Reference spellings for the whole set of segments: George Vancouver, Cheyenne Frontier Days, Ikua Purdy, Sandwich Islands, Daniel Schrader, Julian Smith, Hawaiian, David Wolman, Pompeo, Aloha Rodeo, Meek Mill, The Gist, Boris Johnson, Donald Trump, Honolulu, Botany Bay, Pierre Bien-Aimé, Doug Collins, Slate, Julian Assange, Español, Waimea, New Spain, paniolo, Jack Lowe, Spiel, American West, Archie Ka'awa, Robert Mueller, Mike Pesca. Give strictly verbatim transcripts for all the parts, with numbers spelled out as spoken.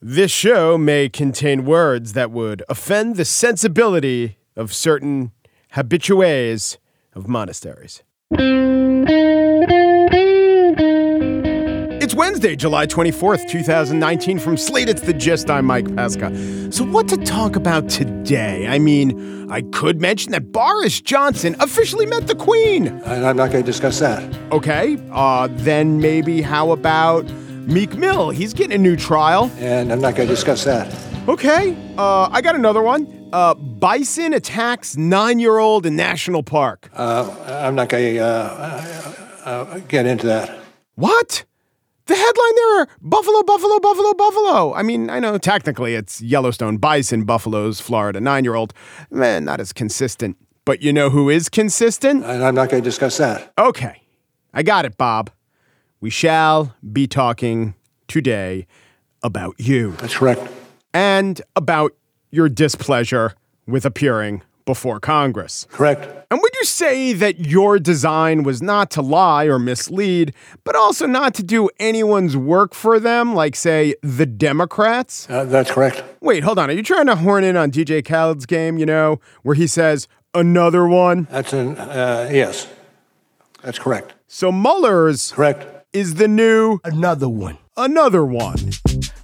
This show may contain words that would offend the sensibility of certain habitués of monasteries. It's Wednesday, July twenty-fourth, twenty nineteen. From Slate, it's The Gist. I'm Mike Pesca. So what to talk about today? I mean, I could mention that Boris Johnson officially met the Queen. And I'm not going to discuss that. Okay. Uh, then maybe how about Meek Mill? He's getting a new trial. And I'm not going to discuss that. Okay. Uh, I got another one. Uh, bison attacks nine-year-old in National Park. Uh, I'm not going to uh, uh, get into that. What? The headline there are buffalo, buffalo, buffalo, buffalo. I mean, I know technically it's Yellowstone bison, buffaloes, Florida nine-year-old. Man, not as consistent. But you know who is consistent? And I'm not going to discuss that. Okay. I got it, Bob. We shall be talking today about you. That's correct. And about your displeasure with appearing before Congress. Correct. And would you say that your design was not to lie or mislead, but also not to do anyone's work for them, like, say, the Democrats? Uh, that's correct. Wait, hold on. Are you trying to horn in on D J Khaled's game, you know, where he says, another one? That's an, uh, yes. That's correct. So Mueller's correct. Is the new another one. Another one.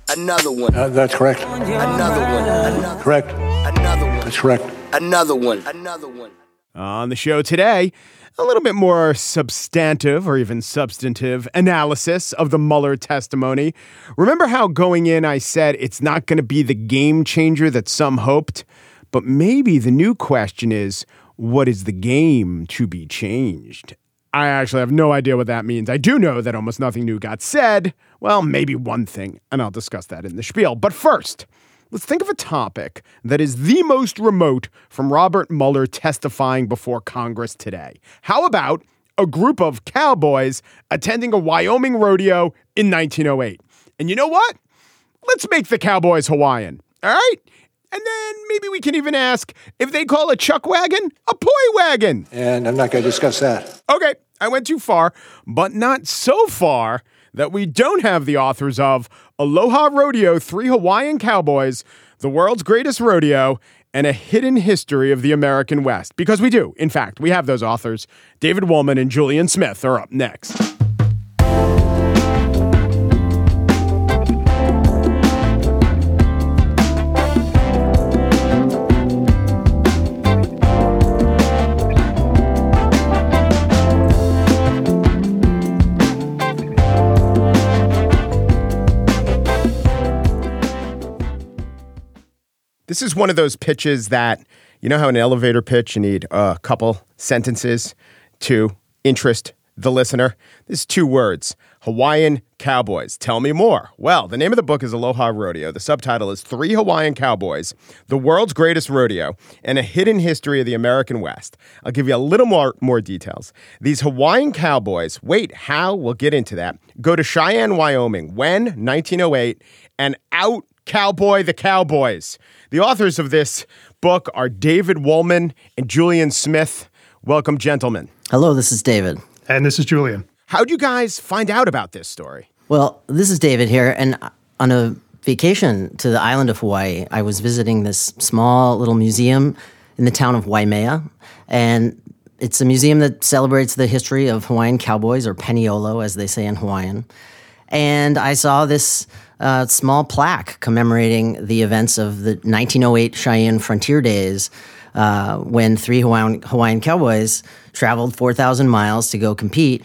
Another one. Uh, that's correct. Another one. Another. Correct. Another one. That's correct. Another one. Another one. On the show today, a little bit more substantive or even substantive analysis of the Mueller testimony. Remember how going in I said it's not going to be the game changer that some hoped? But maybe the new question is, what is the game to be changed? I actually have no idea what that means. I do know that almost nothing new got said. Well, maybe one thing, and I'll discuss that in the spiel. But first, let's think of a topic that is the most remote from Robert Mueller testifying before Congress today. How about a group of cowboys attending a Wyoming rodeo in nineteen oh eight? And you know what? Let's make the cowboys Hawaiian, all right? And then maybe we can even ask if they call a chuck wagon a poi wagon. And I'm not going to discuss that. Okay, I went too far, but not so far that we don't have the authors of Aloha Rodeo, Three Hawaiian Cowboys, The World's Greatest Rodeo, and A Hidden History of the American West. Because we do. In fact, we have those authors. David Wolman and Julian Smith are up next. This is one of those pitches that, you know how in an elevator pitch you need a couple sentences to interest the listener? This is two words. Hawaiian Cowboys. Tell me more. Well, the name of the book is Aloha Rodeo. The subtitle is Three Hawaiian Cowboys, The World's Greatest Rodeo, and A Hidden History of the American West. I'll give you a little more, more details. These Hawaiian Cowboys, wait, how? We'll get into that. Go to Cheyenne, Wyoming. When? nineteen oh eight. And out Cowboy the Cowboys. The authors of this book are David Wolman and Julian Smith. Welcome, gentlemen. Hello, this is David. And this is Julian. How'd you guys find out about this story? Well, this is David here, and on a vacation to the island of Hawaii, I was visiting this small little museum in the town of Waimea, and it's a museum that celebrates the history of Hawaiian cowboys, or paniolo, as they say in Hawaiian. And I saw this uh, small plaque commemorating the events of the nineteen oh eight Cheyenne Frontier Days, uh, when three Hawaiian, Hawaiian cowboys traveled four thousand miles to go compete.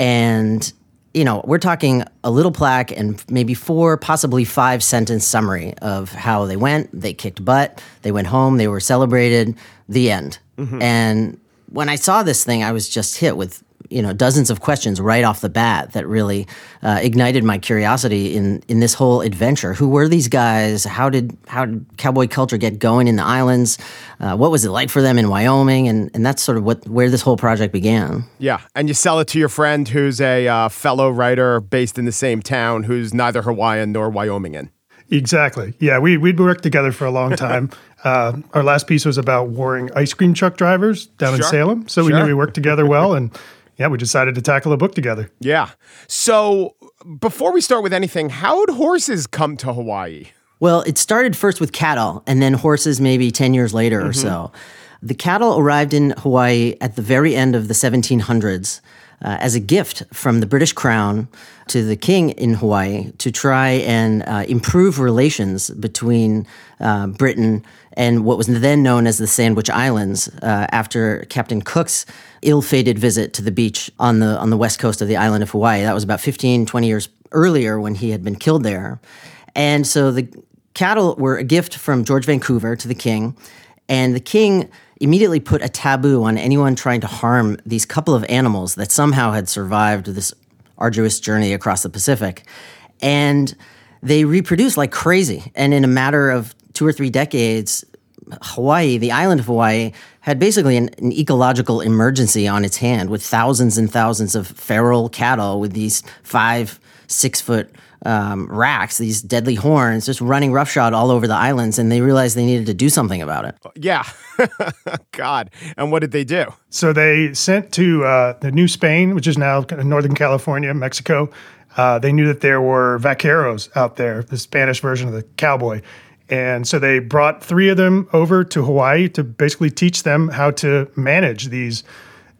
And, you know, we're talking a little plaque and maybe four, possibly five sentence summary of how they went. They kicked butt. They went home. They were celebrated. The end. Mm-hmm. And when I saw this thing, I was just hit with, you know, dozens of questions right off the bat that really uh, ignited my curiosity in, in this whole adventure. Who were these guys? How did how did cowboy culture get going in the islands? Uh, what was it like for them in Wyoming? And and that's sort of what where this whole project began. Yeah, and you sell it to your friend who's a uh, fellow writer based in the same town who's neither Hawaiian nor Wyomingan. Exactly. Yeah, we we'd worked together for a long time. Uh, our last piece was about warring ice cream truck drivers down sure. in Salem, so sure. we knew we worked together well and. Yeah, we decided to tackle a book together. Yeah. So before we start with anything, how'd horses come to Hawaii? Well, it started first with cattle and then horses maybe ten years later mm-hmm. or so. The cattle arrived in Hawaii at the very end of the seventeen hundreds uh, as a gift from the British Crown to the king in Hawaii to try and uh, improve relations between uh, Britain and what was then known as the Sandwich Islands uh, after Captain Cook's ill-fated visit to the beach on the on the west coast of the island of Hawaii. That was about fifteen, twenty years earlier when he had been killed there. And so the cattle were a gift from George Vancouver to the king, and the king immediately put a taboo on anyone trying to harm these couple of animals that somehow had survived this arduous journey across the Pacific. And they reproduced like crazy. And in a matter of two or three decades, Hawaii, the island of Hawaii, had basically an, an ecological emergency on its hand with thousands and thousands of feral cattle with these five, six-foot um, racks, these deadly horns, just running roughshod all over the islands, and they realized they needed to do something about it. Yeah. God. And what did they do? So they sent to uh, the New Spain, which is now Northern California, Mexico. Uh, they knew that there were vaqueros out there, the Spanish version of the cowboy. And so they brought three of them over to Hawaii to basically teach them how to manage these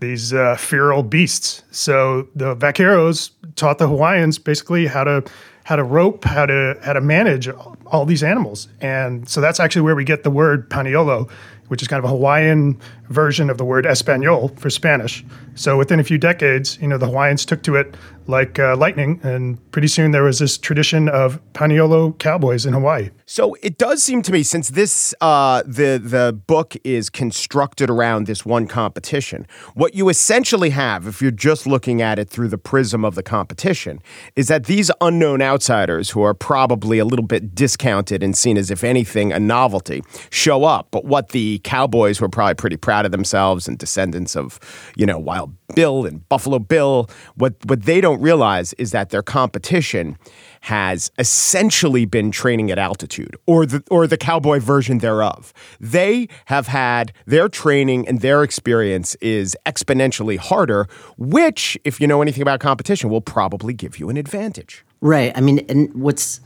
these uh, feral beasts. So the vaqueros taught the Hawaiians basically how to how to rope, how to how to manage all these animals. And so that's actually where we get the word paniolo, which is kind of a Hawaiian version of the word Español for Spanish. So within a few decades, you know, the Hawaiians took to it like uh, lightning, and pretty soon there was this tradition of paniolo cowboys in Hawaii. So it does seem to me, since this uh, the the book is constructed around this one competition, what you essentially have, if you're just looking at it through the prism of the competition, is that these unknown outsiders who are probably a little bit discounted and seen as, if anything, a novelty, show up. But what the cowboys were probably pretty proud of themselves, and descendants of, you know, Wild Bill and Buffalo Bill, what what they don't realize is that their competition has essentially been training at altitude, or the or the cowboy version thereof. They have had their training, and their experience is exponentially harder, which, if you know anything about competition, will probably give you an advantage. Right. I mean, and what's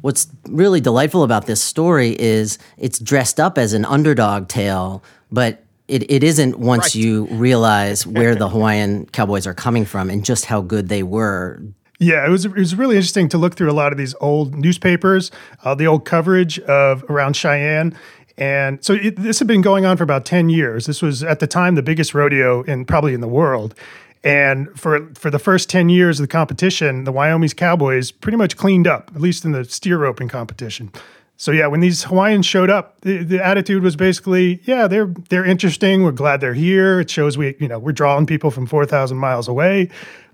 what's really delightful about this story is it's dressed up as an underdog tale, but It It isn't once right. you realize where the Hawaiian cowboys are coming from and just how good they were. Yeah, it was it was really interesting to look through a lot of these old newspapers, uh, the old coverage of around Cheyenne. And so it, this had been going on for about ten years. This was, at the time, the biggest rodeo in probably in the world. And for for the first ten years of the competition, the Wyoming's cowboys pretty much cleaned up, at least in the steer roping competition. So yeah, when these Hawaiians showed up, the, the attitude was basically, yeah, they're they're interesting. We're glad they're here. It shows we, you know, we're drawing people from four thousand miles away,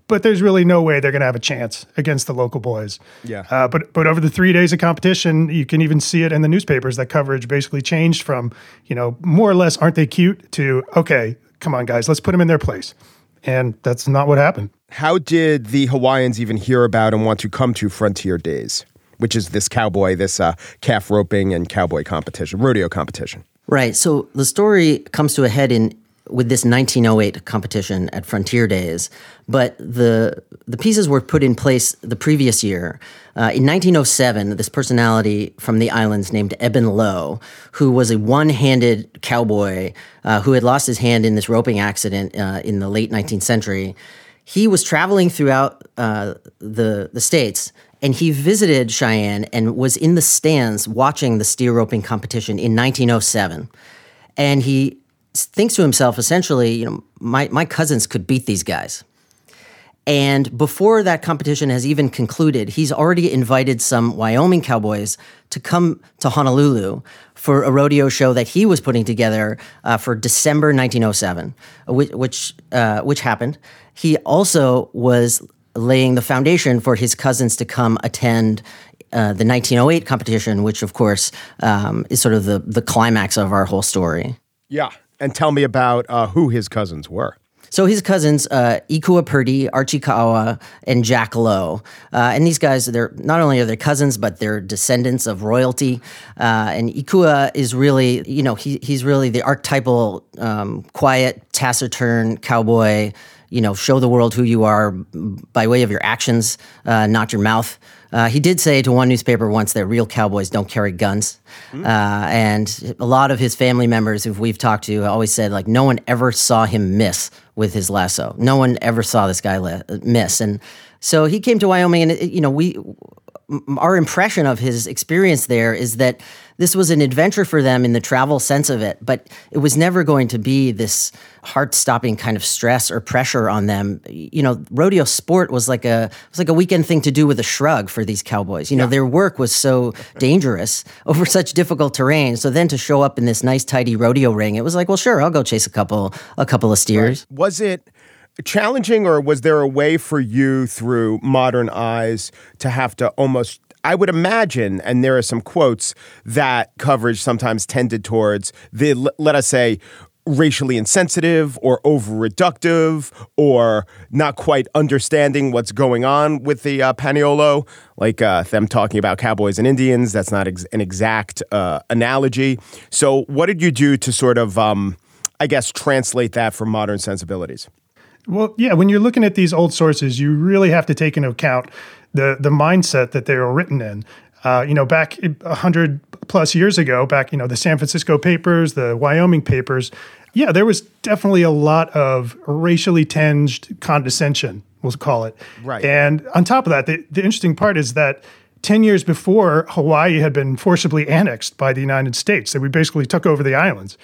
but there's really no way they're going to have a chance against the local boys. Yeah. Uh, but but over the three days of competition, you can even see it in the newspapers. That coverage basically changed from, you know, more or less, aren't they cute, to, okay, come on, guys, let's put them in their place. And that's not what happened. How did the Hawaiians even hear about and want to come to Frontier Days, which is this cowboy, this uh, calf roping and cowboy competition, rodeo competition? Right. So the story comes to a head in with this nineteen oh eight competition at Frontier Days, but the the pieces were put in place the previous year. Uh, in nineteen oh seven, this personality from the islands named Eben Lowe, who was a one-handed cowboy uh, who had lost his hand in this roping accident uh, in the late nineteenth century, he was traveling throughout uh, the the states. And he visited Cheyenne and was in the stands watching the steer roping competition in nineteen oh seven. And he thinks to himself, essentially, you know, my, my cousins could beat these guys. And before that competition has even concluded, he's already invited some Wyoming cowboys to come to Honolulu for a rodeo show that he was putting together uh, for December nineteen oh seven, which which, uh, which happened. He also was laying the foundation for his cousins to come attend uh, the nineteen oh eight competition, which, of course, um, is sort of the, the climax of our whole story. Yeah. And tell me about uh, who his cousins were. So his cousins, uh, Ikua Purdy, Archie Ka'awa, and Jack Lowe. Uh, and these guys, they're not only are they cousins, but they're descendants of royalty. Uh, and Ikua is really, you know, he he's really the archetypal, um, quiet, taciturn cowboy you know, show the world who you are by way of your actions, uh, not your mouth. Uh, he did say to one newspaper once that real cowboys don't carry guns. Mm. Uh, and a lot of his family members who we've talked to always said, like, no one ever saw him miss with his lasso. No one ever saw this guy la- miss. And so he came to Wyoming, and, you know, we... our impression of his experience there is that this was an adventure for them in the travel sense of it, but it was never going to be this heart-stopping kind of stress or pressure on them. You know, rodeo sport was like a it was like a weekend thing to do with a shrug for these cowboys. You know, yeah. Their work was so dangerous over such difficult terrain. So then to show up in this nice, tidy rodeo ring, it was like, well, sure, I'll go chase a couple a couple of steers. Right. Was it challenging, or was there a way for you through modern eyes to have to almost, I would imagine, and there are some quotes that coverage sometimes tended towards the, let us say, racially insensitive or overreductive or not quite understanding what's going on with the uh, paniolo, like uh, them talking about cowboys and Indians. That's not ex- an exact uh, analogy. So what did you do to sort of, um, I guess, translate that for modern sensibilities? Well, yeah, when you're looking at these old sources, you really have to take into account the the mindset that they were written in. Uh, you know, back one hundred plus years ago, back, you know, the San Francisco papers, the Wyoming papers, yeah, there was definitely a lot of racially tinged condescension, we'll call it. Right. And on top of that, the, the interesting part is that ten years before, Hawaii had been forcibly annexed by the United States, so we basically took over the islands.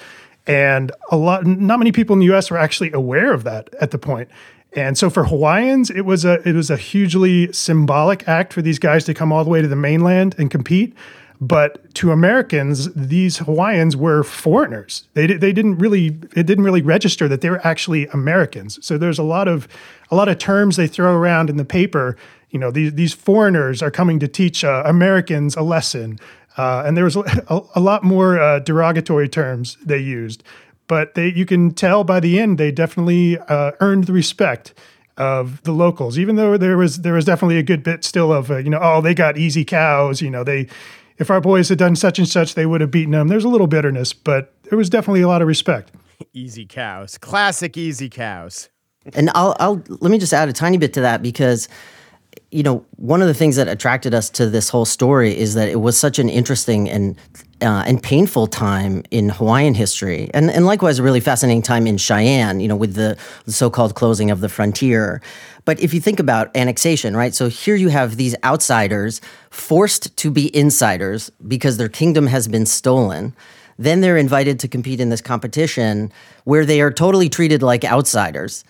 And a lot, not many people in the U S were actually aware of that at the point. And so for Hawaiians, it was a it was a hugely symbolic act for these guys to come all the way to the mainland and compete. But to Americans, these Hawaiians were foreigners. They they didn't really it didn't really register that they were actually Americans. So there's a lot of a lot of terms they throw around in the paper. You know, these these foreigners are coming to teach uh, Americans a lesson. Uh, and there was a, a lot more uh, derogatory terms they used, but they, you can tell by the end they definitely uh, earned the respect of the locals. Even though there was there was definitely a good bit still of uh, you know oh they got easy cows, you know they if our boys had done such and such they would have beaten them. There's a little bitterness, but there was definitely a lot of respect. Easy cows, classic easy cows. And I'll I'll let me just add a tiny bit to that, because you know, one of the things that attracted us to this whole story is that it was such an interesting and uh, and painful time in Hawaiian history, and and likewise a really fascinating time in Cheyenne, you know, with the so-called closing of the frontier. But if you think about annexation, right? So here you have these outsiders forced to be insiders because their kingdom has been stolen. Then they're invited to compete in this competition where they are totally treated like outsiders,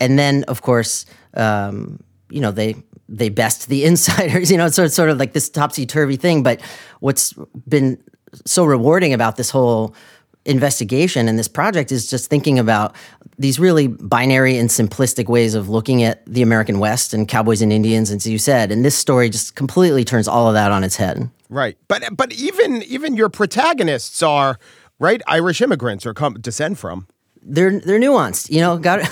and then of course, um, you know, they. they best the insiders, you know, it's sort of, sort of like this topsy-turvy thing. But what's been so rewarding about this whole investigation and this project is just thinking about these really binary and simplistic ways of looking at the American West and cowboys and Indians, as you said. And this story just completely turns all of that on its head. Right. But but even even your protagonists are, right, Irish immigrants or come, descend from. They're they're nuanced, you know. God,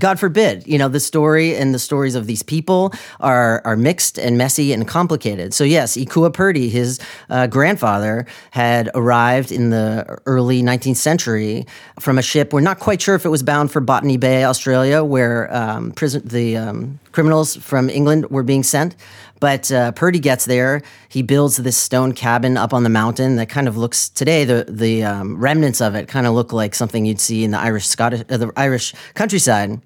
God forbid, you know, the story and the stories of these people are are mixed and messy and complicated. So yes, Ikua Purdy, his uh, grandfather, had arrived in the early nineteenth century from a ship. We're not quite sure if it was bound for Botany Bay, Australia, where um, prison the um, criminals from England were being sent. But uh, Purdy gets there. He builds this stone cabin up on the mountain that kind of looks today. The the um, remnants of it kind of look like something you'd see in the Irish Scottish, uh, the Irish countryside.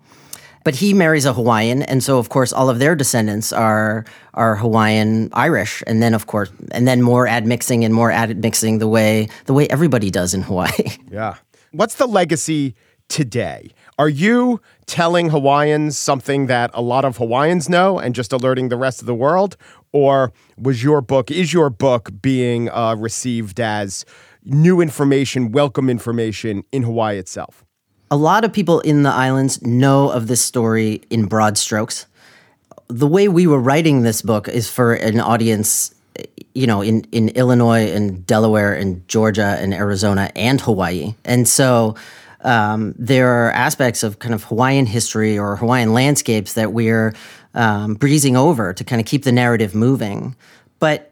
But he marries a Hawaiian, and so of course all of their descendants are are Hawaiian Irish, and then of course, and then more admixing and more admixing the way the way everybody does in Hawaii. Yeah. What's the legacy today? Are you telling Hawaiians something that a lot of Hawaiians know and just alerting the rest of the world? Or was your book, is your book being uh, received as new information, welcome information in Hawaii itself? A lot of people in the islands know of this story in broad strokes. The way we were writing this book is for an audience, you know, in, in Illinois and Delaware and Georgia and Arizona and Hawaii. And so Um, there are aspects of kind of Hawaiian history or Hawaiian landscapes that we're um, breezing over to kind of keep the narrative moving. But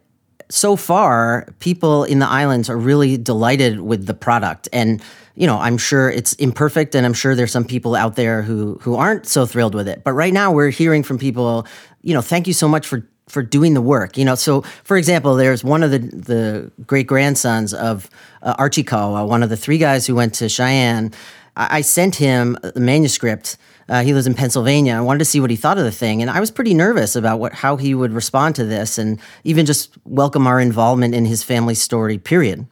so far, people in the islands are really delighted with the product. And, you know, I'm sure it's imperfect, and I'm sure there's some people out there who who aren't so thrilled with it. But right now we're hearing from people, you know, thank you so much for for doing the work. You know, so for example, there's one of the, the great-grandsons of uh, Archie Ka'awa, one of the three guys who went to Cheyenne. I, I sent him the manuscript. Uh, he lives in Pennsylvania. I wanted to see what he thought of the thing, and I was pretty nervous about what how he would respond to this and even just welcome our involvement in his family story, period.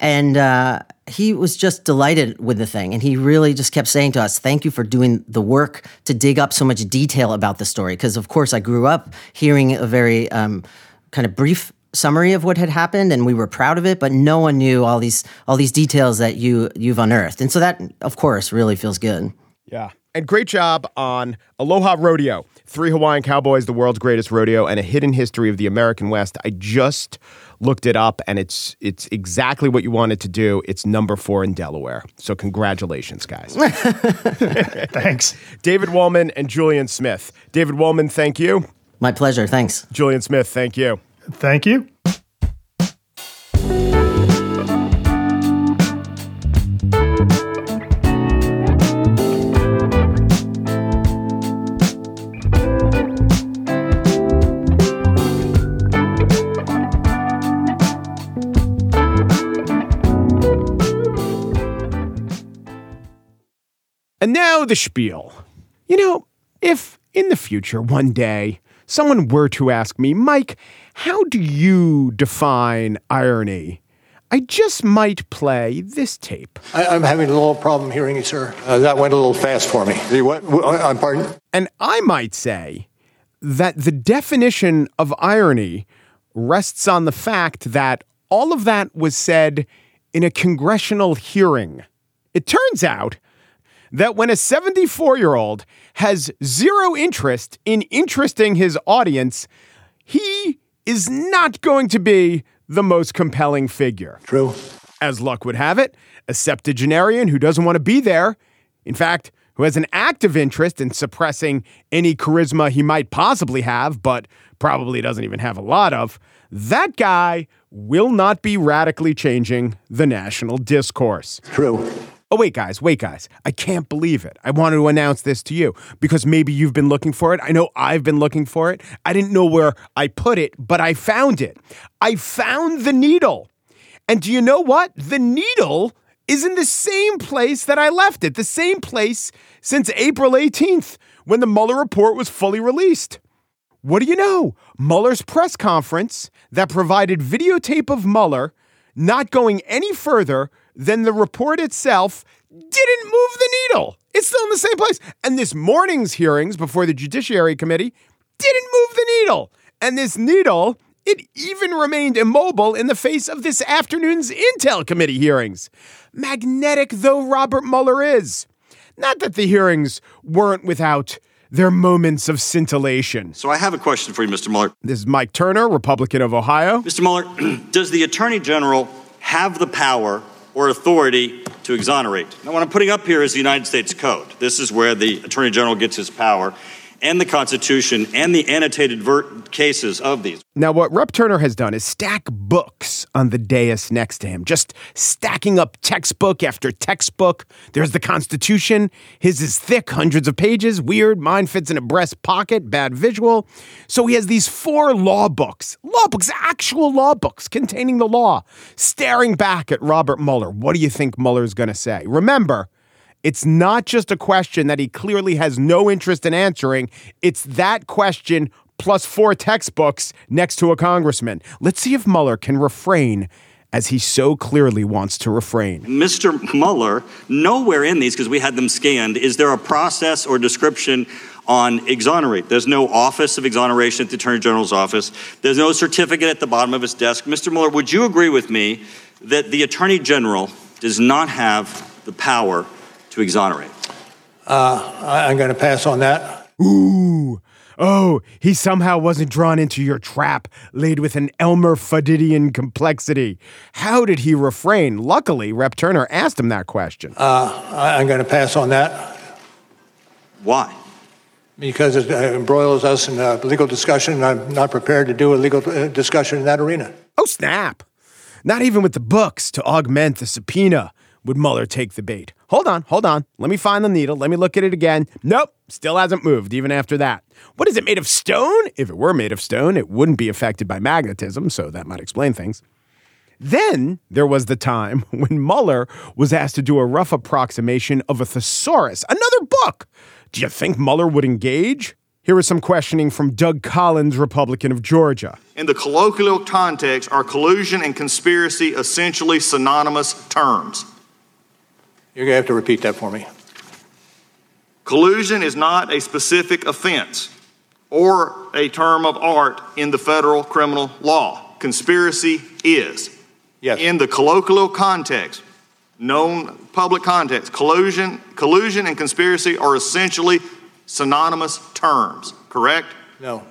And uh, he was just delighted with the thing, and he really just kept saying to us, thank you for doing the work to dig up so much detail about the story, because, of course, I grew up hearing a very um, kind of brief summary of what had happened, and we were proud of it, but no one knew all these all these details that you, you've unearthed. And so that, of course, really feels good. Yeah. And great job on Aloha Rodeo, Three Hawaiian Cowboys, the World's Greatest Rodeo, and a Hidden History of the American West. I just looked it up, and it's it's exactly what you wanted to do. It's number four in Delaware. So congratulations, guys. Thanks. David Wolman and Julian Smith. David Wolman, thank you. My pleasure. Thanks. Julian Smith, thank you. Thank you. And now the spiel. You know, if in the future one day someone were to ask me, Mike, how do you define irony? I just might play this tape. I, I'm having a little problem hearing you, sir. Uh, that went a little fast for me. You what? I'm pardon? And I might say that the definition of irony rests on the fact that all of that was said in a congressional hearing. It turns out that when a seventy-four-year-old has zero interest in interesting his audience, he is not going to be the most compelling figure. True. As luck would have it, a septuagenarian who doesn't want to be there, in fact, who has an active interest in suppressing any charisma he might possibly have, but probably doesn't even have a lot of, that guy will not be radically changing the national discourse. True. Oh, wait, guys, wait, guys. I can't believe it. I wanted to announce this to you because maybe you've been looking for it. I know I've been looking for it. I didn't know where I put it, but I found it. I found the needle. And do you know what? The needle is in the same place that I left it, the same place since April eighteenth when the Mueller report was fully released. What do you know? Mueller's press conference that provided videotape of Mueller not going any further then the report itself didn't move the needle. It's still in the same place. And this morning's hearings before the Judiciary Committee didn't move the needle. And this needle, it even remained immobile in the face of this afternoon's Intel Committee hearings. Magnetic though Robert Mueller is. Not that the hearings weren't without their moments of scintillation. So I have a question for you, Mister Mueller. This is Mike Turner, Republican of Ohio. Mister Mueller, does the Attorney General have the power or authority to exonerate? Now, what I'm putting up here is the United States Code. This is where the Attorney General gets his power, and the Constitution, and the annotated ver- cases of these. Now, what Rep Turner has done is stack books on the dais next to him, just stacking up textbook after textbook. There's the Constitution. His is thick, hundreds of pages, weird. Mine fits in a breast pocket, bad visual. So he has these four law books, law books, actual law books containing the law, staring back at Robert Mueller. What do you think Mueller's going to say? Remember, it's not just a question that he clearly has no interest in answering. It's that question plus four textbooks next to a congressman. Let's see if Mueller can refrain as he so clearly wants to refrain. Mister Mueller, nowhere in these, because we had them scanned, is there a process or description on exonerate? There's no office of exoneration at the Attorney General's office. There's no certificate at the bottom of his desk. Mister Mueller, would you agree with me that the Attorney General does not have the power to exonerate? Uh, I'm going to pass on that. Ooh. Oh, he somehow wasn't drawn into your trap, laid with an Elmer Fuddidian complexity. How did he refrain? Luckily, Rep Turner asked him that question. Uh, I'm going to pass on that. Why? Because it embroils us in a legal discussion, and I'm not prepared to do a legal discussion in that arena. Oh, snap. Not even with the books to augment the subpoena would Mueller take the bait. Hold on, hold on. Let me find the needle. Let me look at it again. Nope, still hasn't moved even after that. What is it made of stone? If it were made of stone, it wouldn't be affected by magnetism, so that might explain things. Then there was the time when Mueller was asked to do a rough approximation of a thesaurus, another book. Do you think Mueller would engage? Here is some questioning from Doug Collins, Republican of Georgia. In the colloquial context, are collusion and conspiracy essentially synonymous terms? You're going to have to repeat that for me. Collusion is not a specific offense or a term of art in the federal criminal law. Conspiracy is. Yes. In the colloquial context, known public context, collusion, collusion and conspiracy are essentially synonymous terms, correct? No.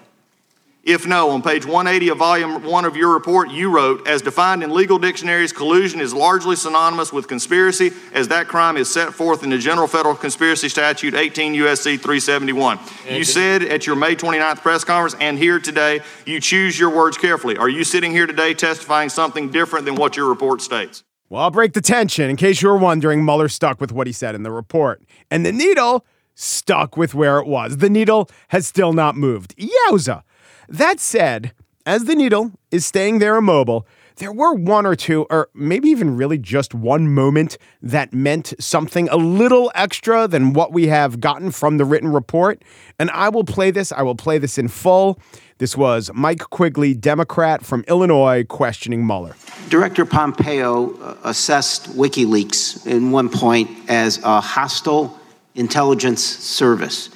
If no, on page one eighty of volume one of your report, you wrote, as defined in legal dictionaries, collusion is largely synonymous with conspiracy, as that crime is set forth in the General Federal Conspiracy Statute eighteen U S C three seventy-one. And you said at your May twenty-ninth press conference and here today, you choose your words carefully. Are you sitting here today testifying something different than what your report states? Well, I'll break the tension. In case you were wondering, Mueller stuck with what he said in the report. And the needle stuck with where it was. The needle has still not moved. Yowza! That said, as the needle is staying there immobile, there were one or two, or maybe even really just one moment that meant something a little extra than what we have gotten from the written report. And I will play this. I will play this in full. This was Mike Quigley, Democrat from Illinois, questioning Mueller. Director Pompeo assessed WikiLeaks in one point as a hostile intelligence service.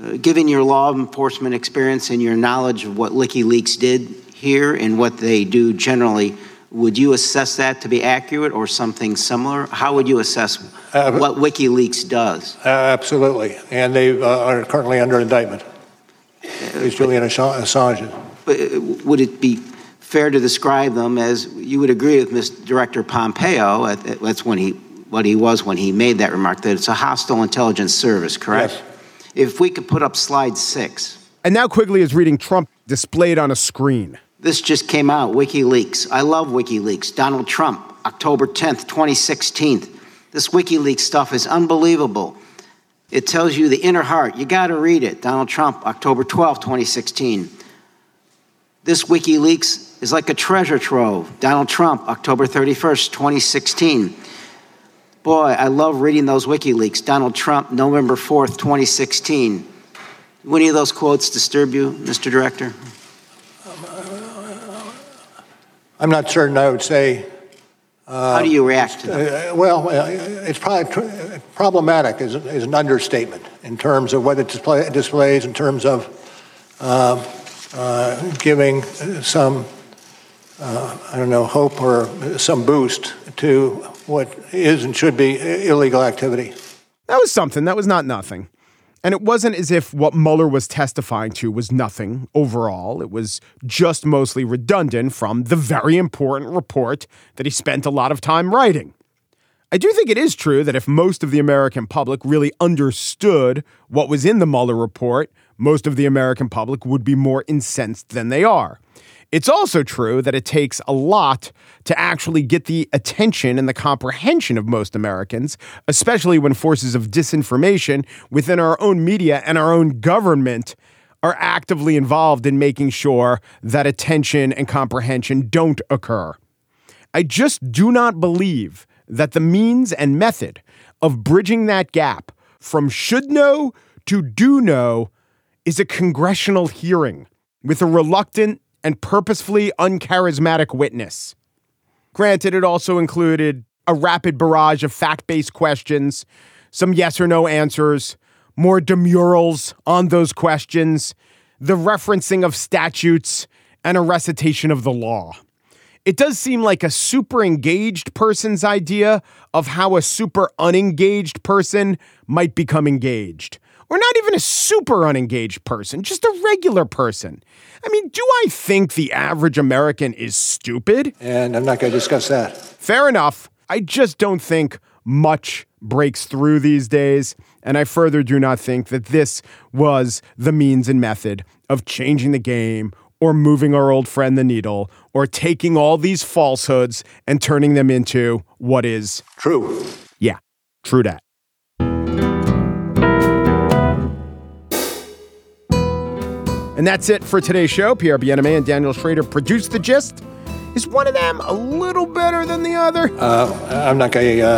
Uh, given your law enforcement experience and your knowledge of what WikiLeaks did here and what they do generally, would you assess that to be accurate or something similar? How would you assess uh, what WikiLeaks does? Uh, absolutely. And they uh, are currently under indictment. It's Julian Assange. But would it be fair to describe them as, you would agree with Mister Director Pompeo, that's when he, what he was when he made that remark, that it's a hostile intelligence service, correct? Yes. If we could put up slide six. And now Quigley is reading Trump displayed on a screen. This just came out, WikiLeaks. I love WikiLeaks. Donald Trump, October tenth, twenty sixteen. This WikiLeaks stuff is unbelievable. It tells you the inner heart. You got to read it. Donald Trump, October twelfth, twenty sixteen. This WikiLeaks is like a treasure trove. Donald Trump, October thirty-first, twenty sixteen. Boy, I love reading those WikiLeaks. Donald Trump, November fourth, twenty sixteen. Do any of those quotes disturb you, Mister Director? I'm not certain I would say. Uh, How do you react to that? Uh, well, uh, it's probably tr- problematic is, is an understatement in terms of what it display, displays, in terms of uh, uh, giving some, uh, I don't know, hope or some boost to what is and should be illegal activity. That was something. That was not nothing. And it wasn't as if what Mueller was testifying to was nothing overall. It was just mostly redundant from the very important report that he spent a lot of time writing. I do think it is true that if most of the American public really understood what was in the Mueller report, most of the American public would be more incensed than they are. It's also true that it takes a lot to actually get the attention and the comprehension of most Americans, especially when forces of disinformation within our own media and our own government are actively involved in making sure that attention and comprehension don't occur. I just do not believe that the means and method of bridging that gap from should know to do know is a congressional hearing with a reluctant and purposefully uncharismatic witness. Granted, it also included a rapid barrage of fact-based questions, some yes or no answers, more demurals on those questions, the referencing of statutes, and a recitation of the law. It does seem like a super engaged person's idea of how a super unengaged person might become engaged. Or not even a super unengaged person, just a regular person. I mean, do I think the average American is stupid? And I'm not going to discuss that. Fair enough. I just don't think much breaks through these days. And I further do not think that this was the means and method of changing the game or moving our old friend the needle, or taking all these falsehoods and turning them into what is true. Yeah, true that. And that's it for today's show. Pierre Bien-Aimé and Daniel Schrader produced The Gist. Is one of them a little better than the other? Uh, I'm not going to uh,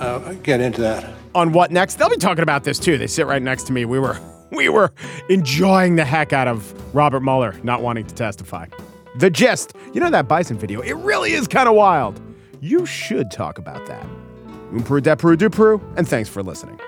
uh, get into that. On What Next? They'll be talking about this, too. They sit right next to me. We were... We were enjoying the heck out of Robert Mueller not wanting to testify. The Gist. You know that bison video? It really is kind of wild. You should talk about that. Oom Peru, de Peru, du Peru, and thanks for listening.